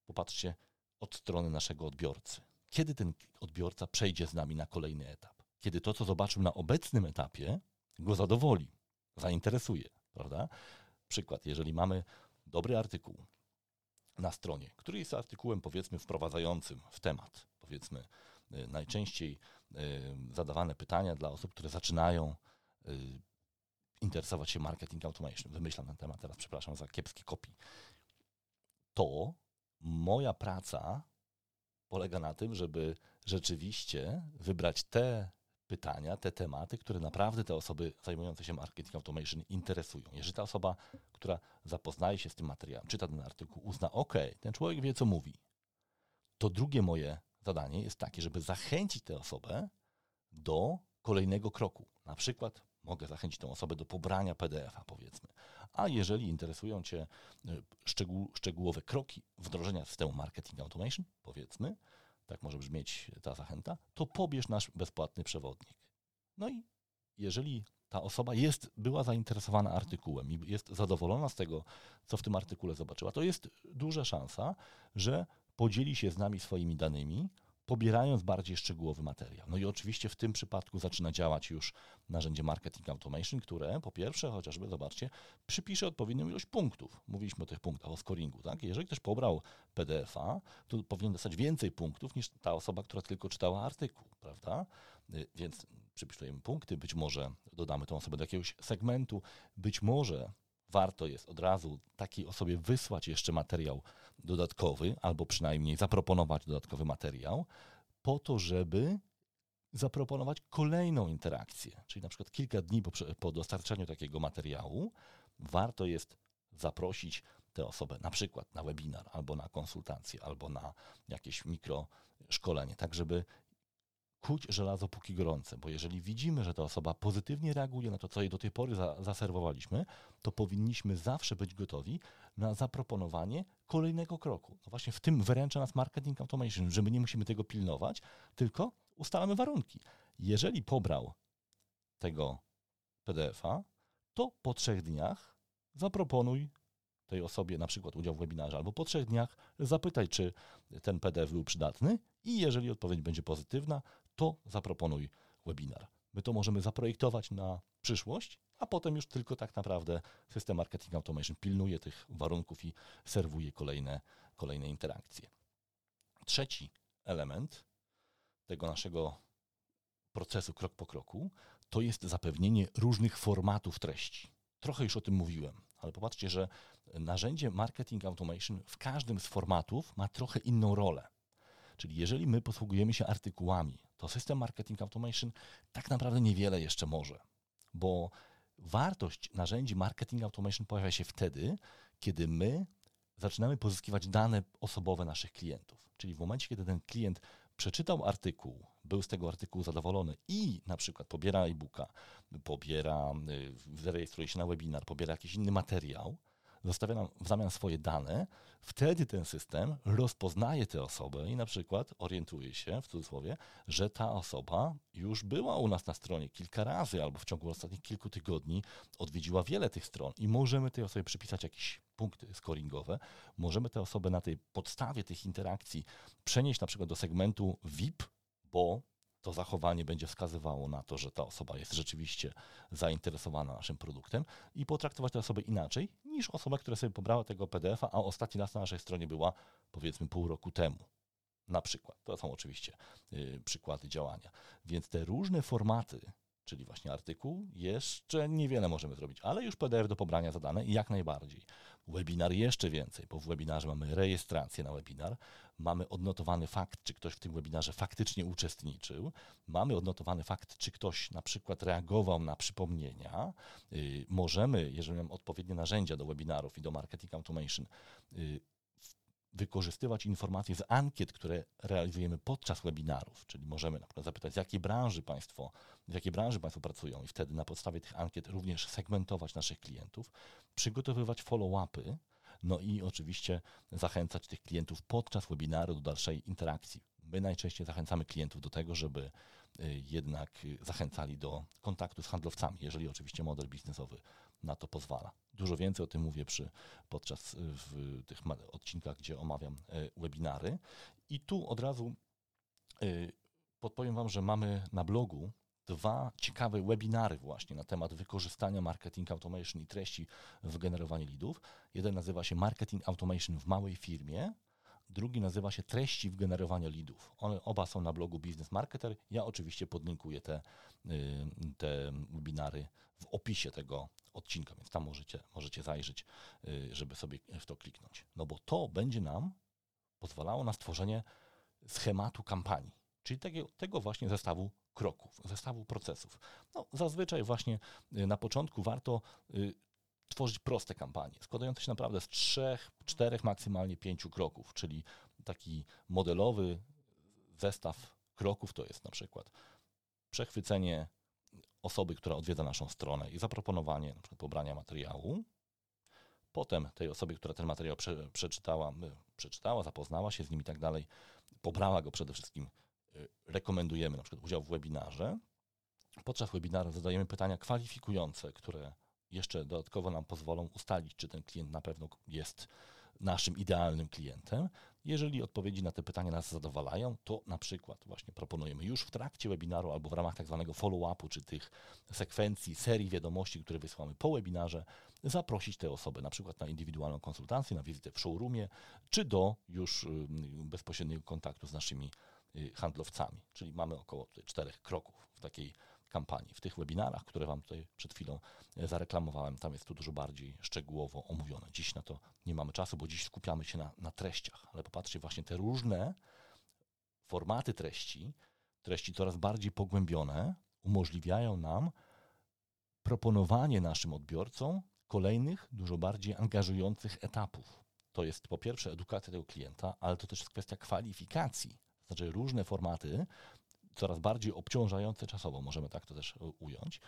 popatrzcie od strony naszego odbiorcy. Kiedy ten odbiorca przejdzie z nami na kolejny etap? Kiedy to, co zobaczył na obecnym etapie, go zadowoli, zainteresuje, prawda? Przykład, jeżeli mamy dobry artykuł na stronie, który jest artykułem, powiedzmy, wprowadzającym w temat, powiedzmy, y, najczęściej y, zadawane pytania dla osób, które zaczynają y, interesować się marketing automation. Wymyślam ten temat teraz, przepraszam za kiepski kopii. To moja praca polega na tym, żeby rzeczywiście wybrać te pytania, te tematy, które naprawdę te osoby zajmujące się marketing automation interesują. Jeżeli ta osoba, która zapoznaje się z tym materiałem, czyta ten artykuł, uzna, ok, ten człowiek wie, co mówi, to drugie moje zadanie jest takie, żeby zachęcić tę osobę do kolejnego kroku. Na przykład mogę zachęcić tę osobę do pobrania P D F-a, powiedzmy. A jeżeli interesują Cię szczegół, szczegółowe kroki wdrożenia systemu Marketing Automation, powiedzmy, tak może brzmieć ta zachęta, to pobierz nasz bezpłatny przewodnik. No i jeżeli ta osoba jest, była zainteresowana artykułem i jest zadowolona z tego, co w tym artykule zobaczyła, to jest duża szansa, że podzieli się z nami swoimi danymi, pobierając bardziej szczegółowy materiał. No i oczywiście w tym przypadku zaczyna działać już narzędzie Marketing Automation, które po pierwsze, chociażby zobaczcie, przypisze odpowiednią ilość punktów. Mówiliśmy o tych punktach, o scoringu, tak? Jeżeli ktoś pobrał P D F-a, to powinien dostać więcej punktów niż ta osoba, która tylko czytała artykuł, prawda? Więc przypisujemy punkty, być może dodamy tą osobę do jakiegoś segmentu, być może warto jest od razu takiej osobie wysłać jeszcze materiał dodatkowy, albo przynajmniej zaproponować dodatkowy materiał, po to, żeby zaproponować kolejną interakcję. Czyli na przykład kilka dni po, po dostarczeniu takiego materiału warto jest zaprosić tę osobę na przykład na webinar, albo na konsultację, albo na jakieś mikroszkolenie, tak żeby kuć żelazo póki gorące, bo jeżeli widzimy, że ta osoba pozytywnie reaguje na to, co jej do tej pory za, zaserwowaliśmy, to powinniśmy zawsze być gotowi na zaproponowanie kolejnego kroku. No właśnie w tym wyręcza nas Marketing Automation, że my nie musimy tego pilnować, tylko ustalamy warunki. Jeżeli pobrał tego P D F-a, to po trzech dniach zaproponuj tej osobie na przykład udział w webinarze, albo po trzech dniach zapytaj, czy ten P D F był przydatny i jeżeli odpowiedź będzie pozytywna, to zaproponuj webinar. My to możemy zaprojektować na przyszłość, a potem już tylko tak naprawdę system Marketing Automation pilnuje tych warunków i serwuje kolejne, kolejne interakcje. Trzeci element tego naszego procesu krok po kroku to jest zapewnienie różnych formatów treści. Trochę już o tym mówiłem, ale popatrzcie, że narzędzie Marketing Automation w każdym z formatów ma trochę inną rolę. Czyli jeżeli my posługujemy się artykułami, to system Marketing Automation tak naprawdę niewiele jeszcze może, bo wartość narzędzi Marketing Automation pojawia się wtedy, kiedy my zaczynamy pozyskiwać dane osobowe naszych klientów. Czyli w momencie, kiedy ten klient przeczytał artykuł, był z tego artykułu zadowolony i na przykład pobiera e-booka, pobiera, zarejestruje się na webinar, pobiera jakiś inny materiał, zostawia nam w zamian swoje dane, wtedy ten system rozpoznaje tę osobę i na przykład orientuje się, w cudzysłowie, że ta osoba już była u nas na stronie kilka razy albo w ciągu ostatnich kilku tygodni odwiedziła wiele tych stron i możemy tej osobie przypisać jakieś punkty scoringowe, możemy tę osobę na tej podstawie tych interakcji przenieść na przykład do segmentu V I P, bo to zachowanie będzie wskazywało na to, że ta osoba jest rzeczywiście zainteresowana naszym produktem i potraktować tę osobę inaczej niż osoba, która sobie pobrała tego P D F-a, a ostatni raz na naszej stronie była powiedzmy pół roku temu. Na przykład. To są oczywiście yy, przykłady działania. Więc te różne formaty, czyli właśnie artykuł, jeszcze niewiele możemy zrobić, ale już P D F do pobrania zadane jak najbardziej. Webinar jeszcze więcej, bo w webinarze mamy rejestrację na webinar, mamy odnotowany fakt, czy ktoś w tym webinarze faktycznie uczestniczył, mamy odnotowany fakt, czy ktoś na przykład reagował na przypomnienia. Yy, możemy, jeżeli mamy odpowiednie narzędzia do webinarów i do Marketing Automation, yy, wykorzystywać informacje z ankiet, które realizujemy podczas webinarów, czyli możemy na przykład zapytać, z jakiej branży państwo, w jakiej branży państwo pracują i wtedy na podstawie tych ankiet również segmentować naszych klientów, przygotowywać follow-upy, no i oczywiście zachęcać tych klientów podczas webinaru do dalszej interakcji. My najczęściej zachęcamy klientów do tego, żeby jednak zachęcali do kontaktu z handlowcami, jeżeli oczywiście model biznesowy na to pozwala. Dużo więcej o tym mówię przy, podczas w tych odcinkach, gdzie omawiam webinary. I tu od razu podpowiem Wam, że mamy na blogu dwa ciekawe webinary właśnie na temat wykorzystania Marketing Automation i treści w generowaniu leadów. Jeden nazywa się Marketing Automation w małej firmie, drugi nazywa się Treści w generowaniu leadów. One oba są na blogu Business Marketer. Ja oczywiście podlinkuję te, te webinary w opisie tego odcinka, więc tam możecie, możecie zajrzeć, żeby sobie w to kliknąć. No bo to będzie nam pozwalało na stworzenie schematu kampanii, czyli tego, tego właśnie zestawu kroków, zestawu procesów. No, zazwyczaj właśnie na początku warto tworzyć proste kampanie, składające się naprawdę z trzech, czterech, maksymalnie pięciu kroków, czyli taki modelowy zestaw kroków to jest na przykład przechwycenie osoby, która odwiedza naszą stronę i zaproponowanie na przykład pobrania materiału. Potem tej osobie, która ten materiał prze, przeczytała, przeczytała, zapoznała się z nim i tak dalej, pobrała go przede wszystkim, y, rekomendujemy na przykład udział w webinarze. Podczas webinaru zadajemy pytania kwalifikujące, które jeszcze dodatkowo nam pozwolą ustalić, czy ten klient na pewno jest naszym idealnym klientem. Jeżeli odpowiedzi na te pytania nas zadowalają, to na przykład właśnie proponujemy już w trakcie webinaru albo w ramach tak zwanego follow-upu, czy tych sekwencji, serii wiadomości, które wysyłamy po webinarze, zaprosić te osoby na przykład na indywidualną konsultację, na wizytę w showroomie, czy do już bezpośredniego kontaktu z naszymi handlowcami. Czyli mamy około tutaj czterech kroków w takiej kampanii. W tych webinarach, które Wam tutaj przed chwilą zareklamowałem, tam jest to dużo bardziej szczegółowo omówione. Dziś na to nie mamy czasu, bo dziś skupiamy się na, na treściach, ale popatrzcie, właśnie te różne formaty treści, treści coraz bardziej pogłębione, umożliwiają nam proponowanie naszym odbiorcom kolejnych, dużo bardziej angażujących etapów. To jest po pierwsze edukacja tego klienta, ale to też jest kwestia kwalifikacji. Znaczy różne formaty, coraz bardziej obciążające czasowo, możemy tak to też ująć,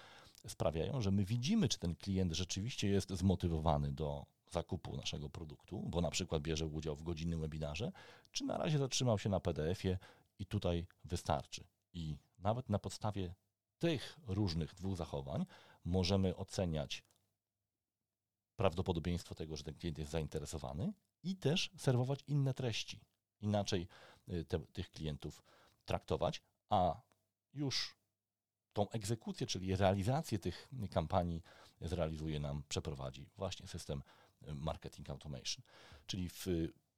sprawiają, że my widzimy, czy ten klient rzeczywiście jest zmotywowany do zakupu naszego produktu, bo na przykład bierze udział w godzinnym webinarze, czy na razie zatrzymał się na P D F-ie i tutaj wystarczy. I nawet na podstawie tych różnych dwóch zachowań możemy oceniać prawdopodobieństwo tego, że ten klient jest zainteresowany i też serwować inne treści. Inaczej te, tych klientów traktować, a już tą egzekucję, czyli realizację tych kampanii zrealizuje nam, przeprowadzi właśnie system Marketing Automation. Czyli w,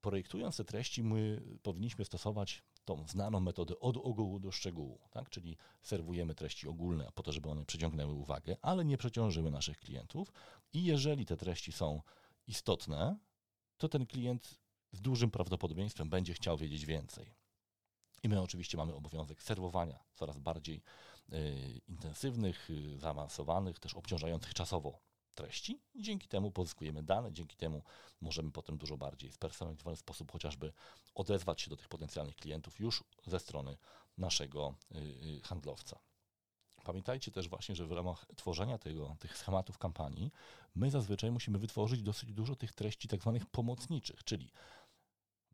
projektując te treści, my powinniśmy stosować tą znaną metodę od ogółu do szczegółu, tak? Czyli serwujemy treści ogólne po to, żeby one przyciągnęły uwagę, ale nie przeciążyły naszych klientów i jeżeli te treści są istotne, to ten klient z dużym prawdopodobieństwem będzie chciał wiedzieć więcej. I my oczywiście mamy obowiązek serwowania coraz bardziej y, intensywnych, y, zaawansowanych, też obciążających czasowo treści. Dzięki temu pozyskujemy dane, dzięki temu możemy potem dużo bardziej w spersonalizowany sposób chociażby odezwać się do tych potencjalnych klientów już ze strony naszego y, handlowca. Pamiętajcie też właśnie, że w ramach tworzenia tego, tych schematów kampanii my zazwyczaj musimy wytworzyć dosyć dużo tych treści tak zwanych pomocniczych, czyli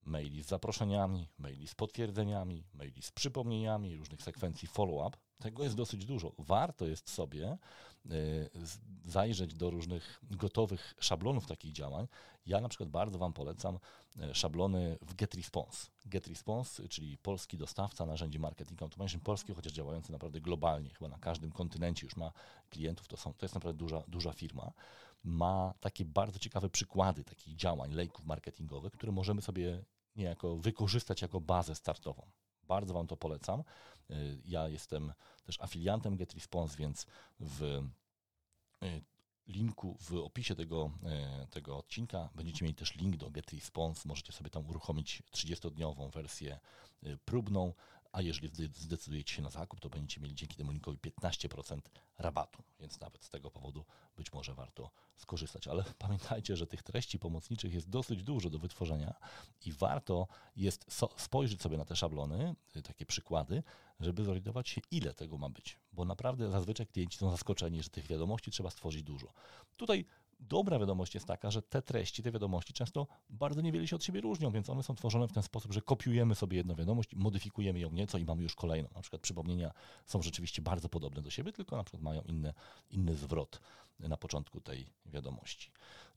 maili z zaproszeniami, maili z potwierdzeniami, maili z przypomnieniami, różnych sekwencji follow-up. Tego jest dosyć dużo. Warto jest sobie y, zajrzeć do różnych gotowych szablonów takich działań. Ja na przykład bardzo Wam polecam szablony w GetResponse. GetResponse, czyli polski dostawca narzędzi Marketing Automation, polski, chociaż działający naprawdę globalnie, chyba na każdym kontynencie już ma klientów, to, są, to jest naprawdę duża, duża firma. Ma takie bardzo ciekawe przykłady takich działań, lejków marketingowych, które możemy sobie niejako wykorzystać jako bazę startową. Bardzo Wam to polecam. Ja jestem też afiliantem GetResponse, więc w linku, w opisie tego, tego odcinka będziecie mieli też link do GetResponse. Możecie sobie tam uruchomić trzydziestodniową wersję próbną, a jeżeli zdecydujecie się na zakup, to będziecie mieli dzięki temu linkowi piętnaście procent rabatu, więc nawet z tego powodu być może warto skorzystać. Ale pamiętajcie, że tych treści pomocniczych jest dosyć dużo do wytworzenia i warto jest so- spojrzeć sobie na te szablony, takie przykłady, żeby zorientować się, ile tego ma być, bo naprawdę zazwyczaj klienci są zaskoczeni, że tych wiadomości trzeba stworzyć dużo. Tutaj dobra wiadomość jest taka, że te treści, te wiadomości często bardzo niewiele się od siebie różnią, więc one są tworzone w ten sposób, że kopiujemy sobie jedną wiadomość, modyfikujemy ją nieco i mamy już kolejną. Na przykład przypomnienia są rzeczywiście bardzo podobne do siebie, tylko na przykład mają inne, inny zwrot na początku tej wiadomości.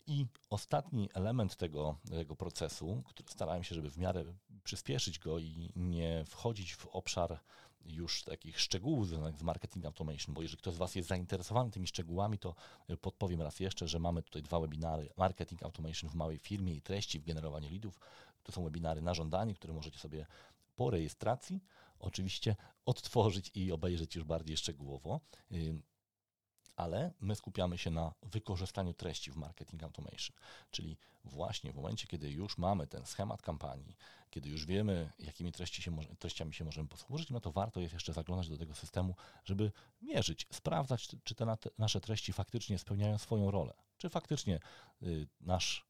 I ostatni element tego, tego procesu, który starałem się, żeby w miarę przyspieszyć go i nie wchodzić w obszar już takich szczegółów związanych z Marketing Automation, bo jeżeli ktoś z Was jest zainteresowany tymi szczegółami, to podpowiem raz jeszcze, że mamy tutaj dwa webinary Marketing Automation w małej firmie i treści w generowaniu leadów. To są webinary na żądanie, które możecie sobie po rejestracji oczywiście odtworzyć i obejrzeć już bardziej szczegółowo. Ale my skupiamy się na wykorzystaniu treści w Marketing Automation, czyli właśnie w momencie, kiedy już mamy ten schemat kampanii, kiedy już wiemy, jakimi treści się, treściami się możemy posłużyć, no to warto jest jeszcze zaglądać do tego systemu, żeby mierzyć, sprawdzać, czy te nasze treści faktycznie spełniają swoją rolę, czy faktycznie nasz,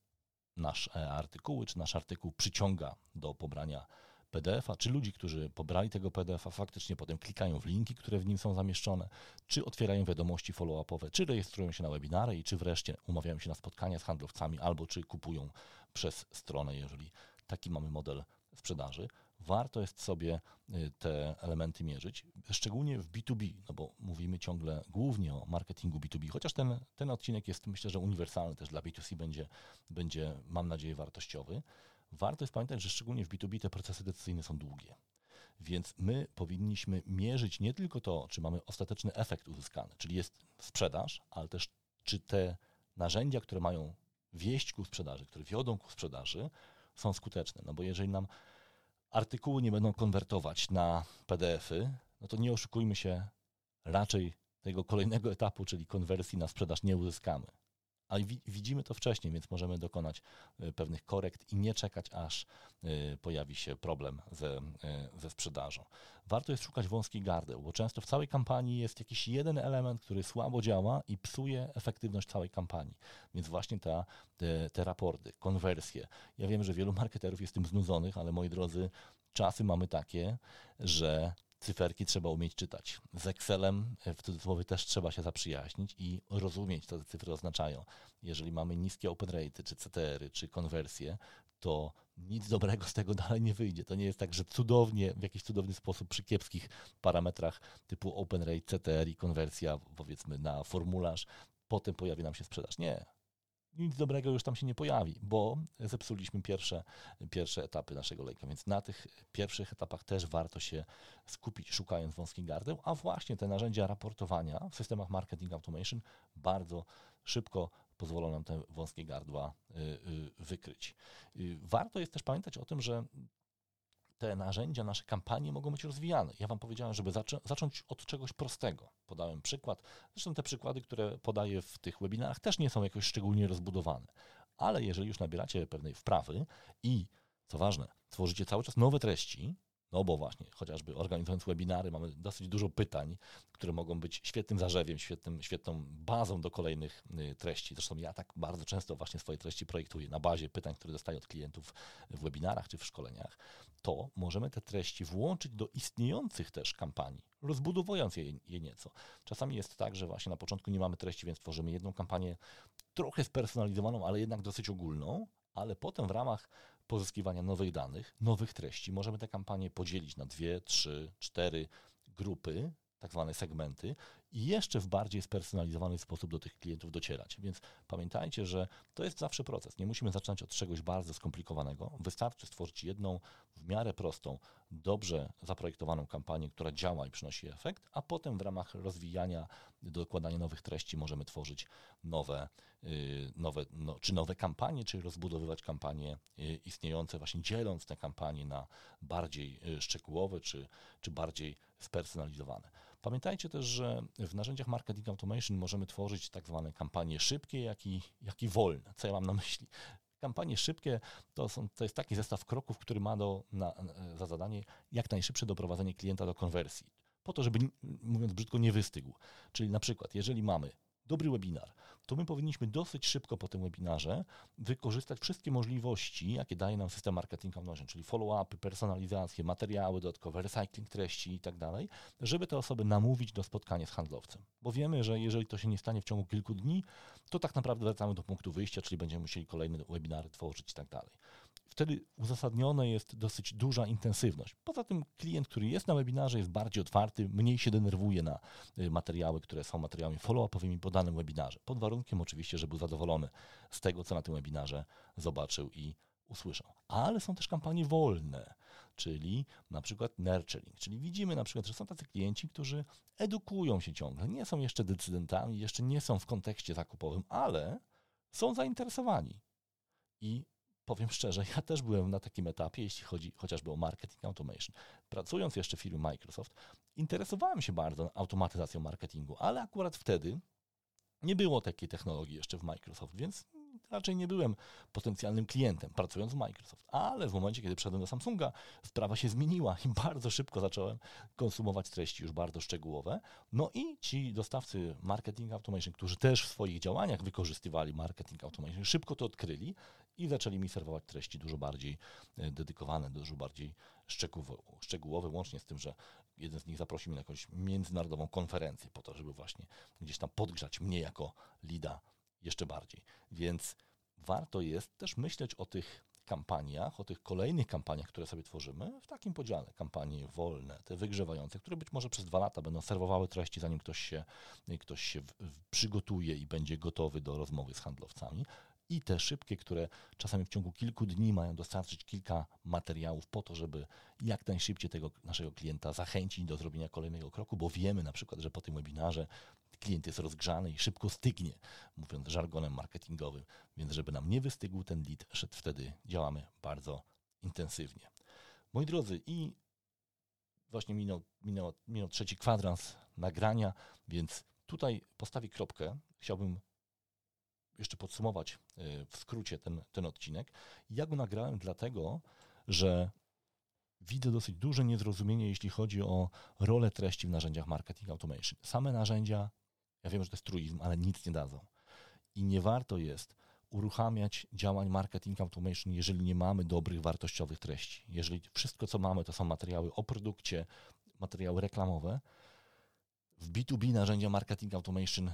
nasz artykuły, czy nasz artykuł przyciąga do pobrania P D F a, czy ludzi, którzy pobrali tego P D F a, faktycznie potem klikają w linki, które w nim są zamieszczone, czy otwierają wiadomości follow-upowe, czy rejestrują się na webinary i czy wreszcie umawiają się na spotkania z handlowcami albo czy kupują przez stronę, jeżeli taki mamy model sprzedaży. Warto jest sobie te elementy mierzyć, szczególnie w B dwa B, no bo mówimy ciągle głównie o marketingu B dwa B, chociaż ten, ten odcinek jest, myślę, że uniwersalny też dla B dwa C, będzie, będzie, mam nadzieję, wartościowy. Warto jest pamiętać, że szczególnie w B dwa B te procesy decyzyjne są długie, więc my powinniśmy mierzyć nie tylko to, czy mamy ostateczny efekt uzyskany, czyli jest sprzedaż, ale też czy te narzędzia, które mają wieść ku sprzedaży, które wiodą ku sprzedaży, są skuteczne, no bo jeżeli nam artykuły nie będą konwertować na P D F y, no to nie oszukujmy się, raczej tego kolejnego etapu, czyli konwersji na sprzedaż, nie uzyskamy. A wi- widzimy to wcześniej, więc możemy dokonać y, pewnych korekt i nie czekać, aż y, pojawi się problem ze, y, ze sprzedażą. Warto jest szukać wąskich gardeł, bo często w całej kampanii jest jakiś jeden element, który słabo działa i psuje efektywność całej kampanii. Więc właśnie ta, te, te raporty, konwersje. Ja wiem, że wielu marketerów jest tym znudzonych, ale moi drodzy, czasy mamy takie, że cyferki trzeba umieć czytać. Z Excelem w cudzysłowie też trzeba się zaprzyjaźnić i rozumieć, co te cyfry oznaczają. Jeżeli mamy niskie open rate, czy C T R y, czy konwersje, to nic dobrego z tego dalej nie wyjdzie. To nie jest tak, że cudownie, w jakiś cudowny sposób przy kiepskich parametrach typu open rate, C T R i konwersja, powiedzmy na formularz, potem pojawi nam się sprzedaż. Nie. Nic dobrego już tam się nie pojawi, bo zepsuliśmy pierwsze, pierwsze etapy naszego lejka, więc na tych pierwszych etapach też warto się skupić, szukając wąskich gardeł, a właśnie te narzędzia raportowania w systemach marketing automation bardzo szybko pozwolą nam te wąskie gardła wykryć. Warto jest też pamiętać o tym, że te narzędzia, nasze kampanie mogą być rozwijane. Ja Wam powiedziałem, żeby zaczą- zacząć od czegoś prostego. Podałem przykład. Zresztą te przykłady, które podaję w tych webinarach, też nie są jakoś szczególnie rozbudowane. Ale jeżeli już nabieracie pewnej wprawy i, co ważne, tworzycie cały czas nowe treści, no bo właśnie, chociażby organizując webinary mamy dosyć dużo pytań, które mogą być świetnym zarzewiem, świetnym, świetną bazą do kolejnych treści. Zresztą ja tak bardzo często właśnie swoje treści projektuję na bazie pytań, które dostaję od klientów w webinarach czy w szkoleniach. To możemy te treści włączyć do istniejących też kampanii, rozbudowując je, je nieco. Czasami jest tak, że właśnie na początku nie mamy treści, więc tworzymy jedną kampanię trochę spersonalizowaną, ale jednak dosyć ogólną, ale potem w ramach pozyskiwania nowych danych, nowych treści, możemy tę kampanię podzielić na dwie, trzy, cztery grupy, tak zwane segmenty i jeszcze w bardziej spersonalizowany sposób do tych klientów docierać. Więc pamiętajcie, że to jest zawsze proces. Nie musimy zaczynać od czegoś bardzo skomplikowanego. Wystarczy stworzyć jedną w miarę prostą, dobrze zaprojektowaną kampanię, która działa i przynosi efekt, a potem w ramach rozwijania, dokładania nowych treści możemy tworzyć nowe, yy, nowe no, czy nowe kampanie, czy rozbudowywać kampanie yy, istniejące, właśnie dzieląc te kampanie na bardziej yy, szczegółowe, czy, czy bardziej spersonalizowane. Pamiętajcie też, że w narzędziach marketing automation możemy tworzyć tak zwane kampanie szybkie, jak i, jak i wolne. Co ja mam na myśli? Kampanie szybkie to, są, to jest taki zestaw kroków, który ma do, na, na, za zadanie jak najszybsze doprowadzenie klienta do konwersji. Po to, żeby, mówiąc brzydko, nie wystygł. Czyli na przykład, jeżeli mamy dobry webinar, to my powinniśmy dosyć szybko po tym webinarze wykorzystać wszystkie możliwości, jakie daje nam system marketing automation, czyli follow-upy, personalizacje, materiały dodatkowe, recycling treści i tak dalej, żeby te osoby namówić do spotkania z handlowcem. Bo wiemy, że jeżeli to się nie stanie w ciągu kilku dni, to tak naprawdę wracamy do punktu wyjścia, czyli będziemy musieli kolejne webinary tworzyć i tak dalej. Wtedy uzasadniona jest dosyć duża intensywność. Poza tym klient, który jest na webinarze, jest bardziej otwarty, mniej się denerwuje na materiały, które są materiałami follow-upowymi po danym webinarze. Pod warunkiem oczywiście, że był zadowolony z tego, co na tym webinarze zobaczył i usłyszał. Ale są też kampanie wolne, czyli na przykład nurturing. Czyli widzimy na przykład, że są tacy klienci, którzy edukują się ciągle, nie są jeszcze decydentami, jeszcze nie są w kontekście zakupowym, ale są zainteresowani. I powiem szczerze, ja też byłem na takim etapie, jeśli chodzi chociażby o marketing automation. Pracując jeszcze w firmie Microsoft, interesowałem się bardzo automatyzacją marketingu, ale akurat wtedy nie było takiej technologii jeszcze w Microsoft, więc raczej nie byłem potencjalnym klientem pracując w Microsoft. Ale w momencie, kiedy przyszedłem do Samsunga, sprawa się zmieniła i bardzo szybko zacząłem konsumować treści już bardzo szczegółowe. No i ci dostawcy marketing automation, którzy też w swoich działaniach wykorzystywali marketing automation, szybko to odkryli i zaczęli mi serwować treści dużo bardziej dedykowane, dużo bardziej szczegółowe, łącznie z tym, że jeden z nich zaprosił mnie na jakąś międzynarodową konferencję po to, żeby właśnie gdzieś tam podgrzać mnie jako lida jeszcze bardziej. Więc warto jest też myśleć o tych kampaniach, o tych kolejnych kampaniach, które sobie tworzymy w takim podziale. Kampanie wolne, te wygrzewające, które być może przez dwa lata będą serwowały treści, zanim ktoś się, ktoś się w, w przygotuje i będzie gotowy do rozmowy z handlowcami. I te szybkie, które czasami w ciągu kilku dni mają dostarczyć kilka materiałów po to, żeby jak najszybciej tego naszego klienta zachęcić do zrobienia kolejnego kroku, bo wiemy na przykład, że po tym webinarze klient jest rozgrzany i szybko stygnie, mówiąc żargonem marketingowym, więc żeby nam nie wystygł ten lead, wtedy działamy bardzo intensywnie. Moi drodzy, i właśnie minął, minął, minął trzeci kwadrans nagrania, więc tutaj postawię kropkę. Chciałbym jeszcze podsumować w skrócie ten, ten odcinek. Ja go nagrałem dlatego, że widzę dosyć duże niezrozumienie, jeśli chodzi o rolę treści w narzędziach marketing automation. Same narzędzia, ja wiem, że to jest truizm, ale nic nie dadzą. I nie warto jest uruchamiać działań marketing automation, jeżeli nie mamy dobrych, wartościowych treści. Jeżeli wszystko, co mamy, to są materiały o produkcie, materiały reklamowe. W B dwa B narzędzia marketing automation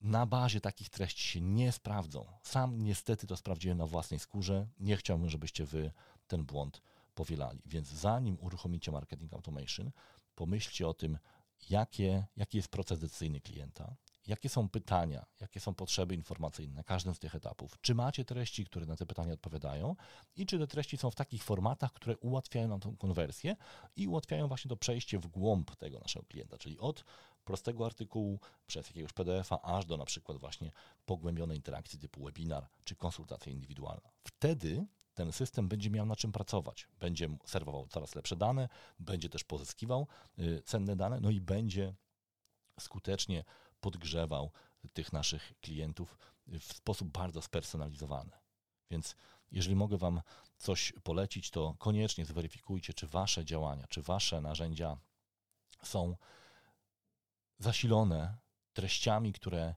na bazie takich treści się nie sprawdzą. Sam niestety to sprawdziłem na własnej skórze. Nie chciałbym, żebyście wy ten błąd powielali. Więc zanim uruchomicie marketing automation, pomyślcie o tym, jakie, jaki jest proces decyzyjny klienta, jakie są pytania, jakie są potrzeby informacyjne na każdym z tych etapów. Czy macie treści, które na te pytania odpowiadają i czy te treści są w takich formatach, które ułatwiają nam tą konwersję i ułatwiają właśnie to przejście w głąb tego naszego klienta, czyli od prostego artykułu przez jakiegoś P D F a aż do na przykład właśnie pogłębionej interakcji typu webinar czy konsultacja indywidualna. Wtedy ten system będzie miał na czym pracować. Będzie serwował coraz lepsze dane, będzie też pozyskiwał y, cenne dane, no i będzie skutecznie podgrzewał tych naszych klientów w sposób bardzo spersonalizowany. Więc jeżeli mogę wam coś polecić, to koniecznie zweryfikujcie, czy wasze działania, czy wasze narzędzia są zasilone treściami, które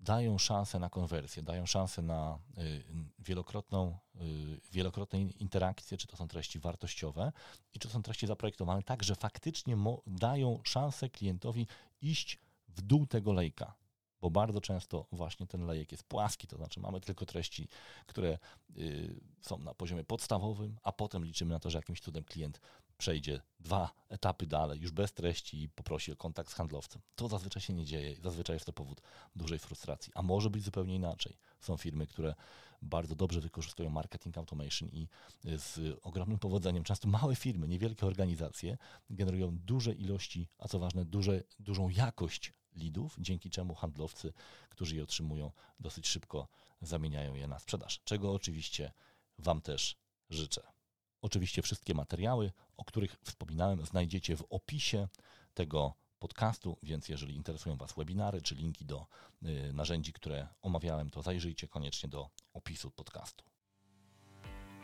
dają szansę na konwersję, dają szansę na y, wielokrotną, y, wielokrotne interakcje, czy to są treści wartościowe i czy to są treści zaprojektowane tak, że faktycznie mo- dają szansę klientowi iść w dół tego lejka, bo bardzo często właśnie ten lejek jest płaski, to znaczy mamy tylko treści, które y, są na poziomie podstawowym, a potem liczymy na to, że jakimś cudem klient przejdzie dwa etapy dalej, już bez treści i poprosi o kontakt z handlowcem. To zazwyczaj się nie dzieje, zazwyczaj jest to powód dużej frustracji, a może być zupełnie inaczej. Są firmy, które bardzo dobrze wykorzystują marketing automation i z ogromnym powodzeniem, często małe firmy, niewielkie organizacje generują duże ilości, a co ważne, duże, dużą jakość leadów, dzięki czemu handlowcy, którzy je otrzymują, dosyć szybko zamieniają je na sprzedaż, czego oczywiście wam też życzę. Oczywiście wszystkie materiały, o których wspominałem, znajdziecie w opisie tego podcastu, więc jeżeli interesują was webinary czy linki do y, narzędzi, które omawiałem, to zajrzyjcie koniecznie do opisu podcastu.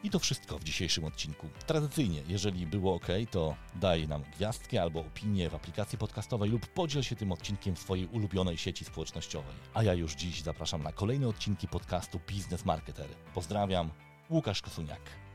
I to wszystko w dzisiejszym odcinku. Tradycyjnie, jeżeli było ok, to daj nam gwiazdkę albo opinię w aplikacji podcastowej lub podziel się tym odcinkiem w swojej ulubionej sieci społecznościowej. A ja już dziś zapraszam na kolejne odcinki podcastu Biznes Marketer. Pozdrawiam, Łukasz Kosuniak.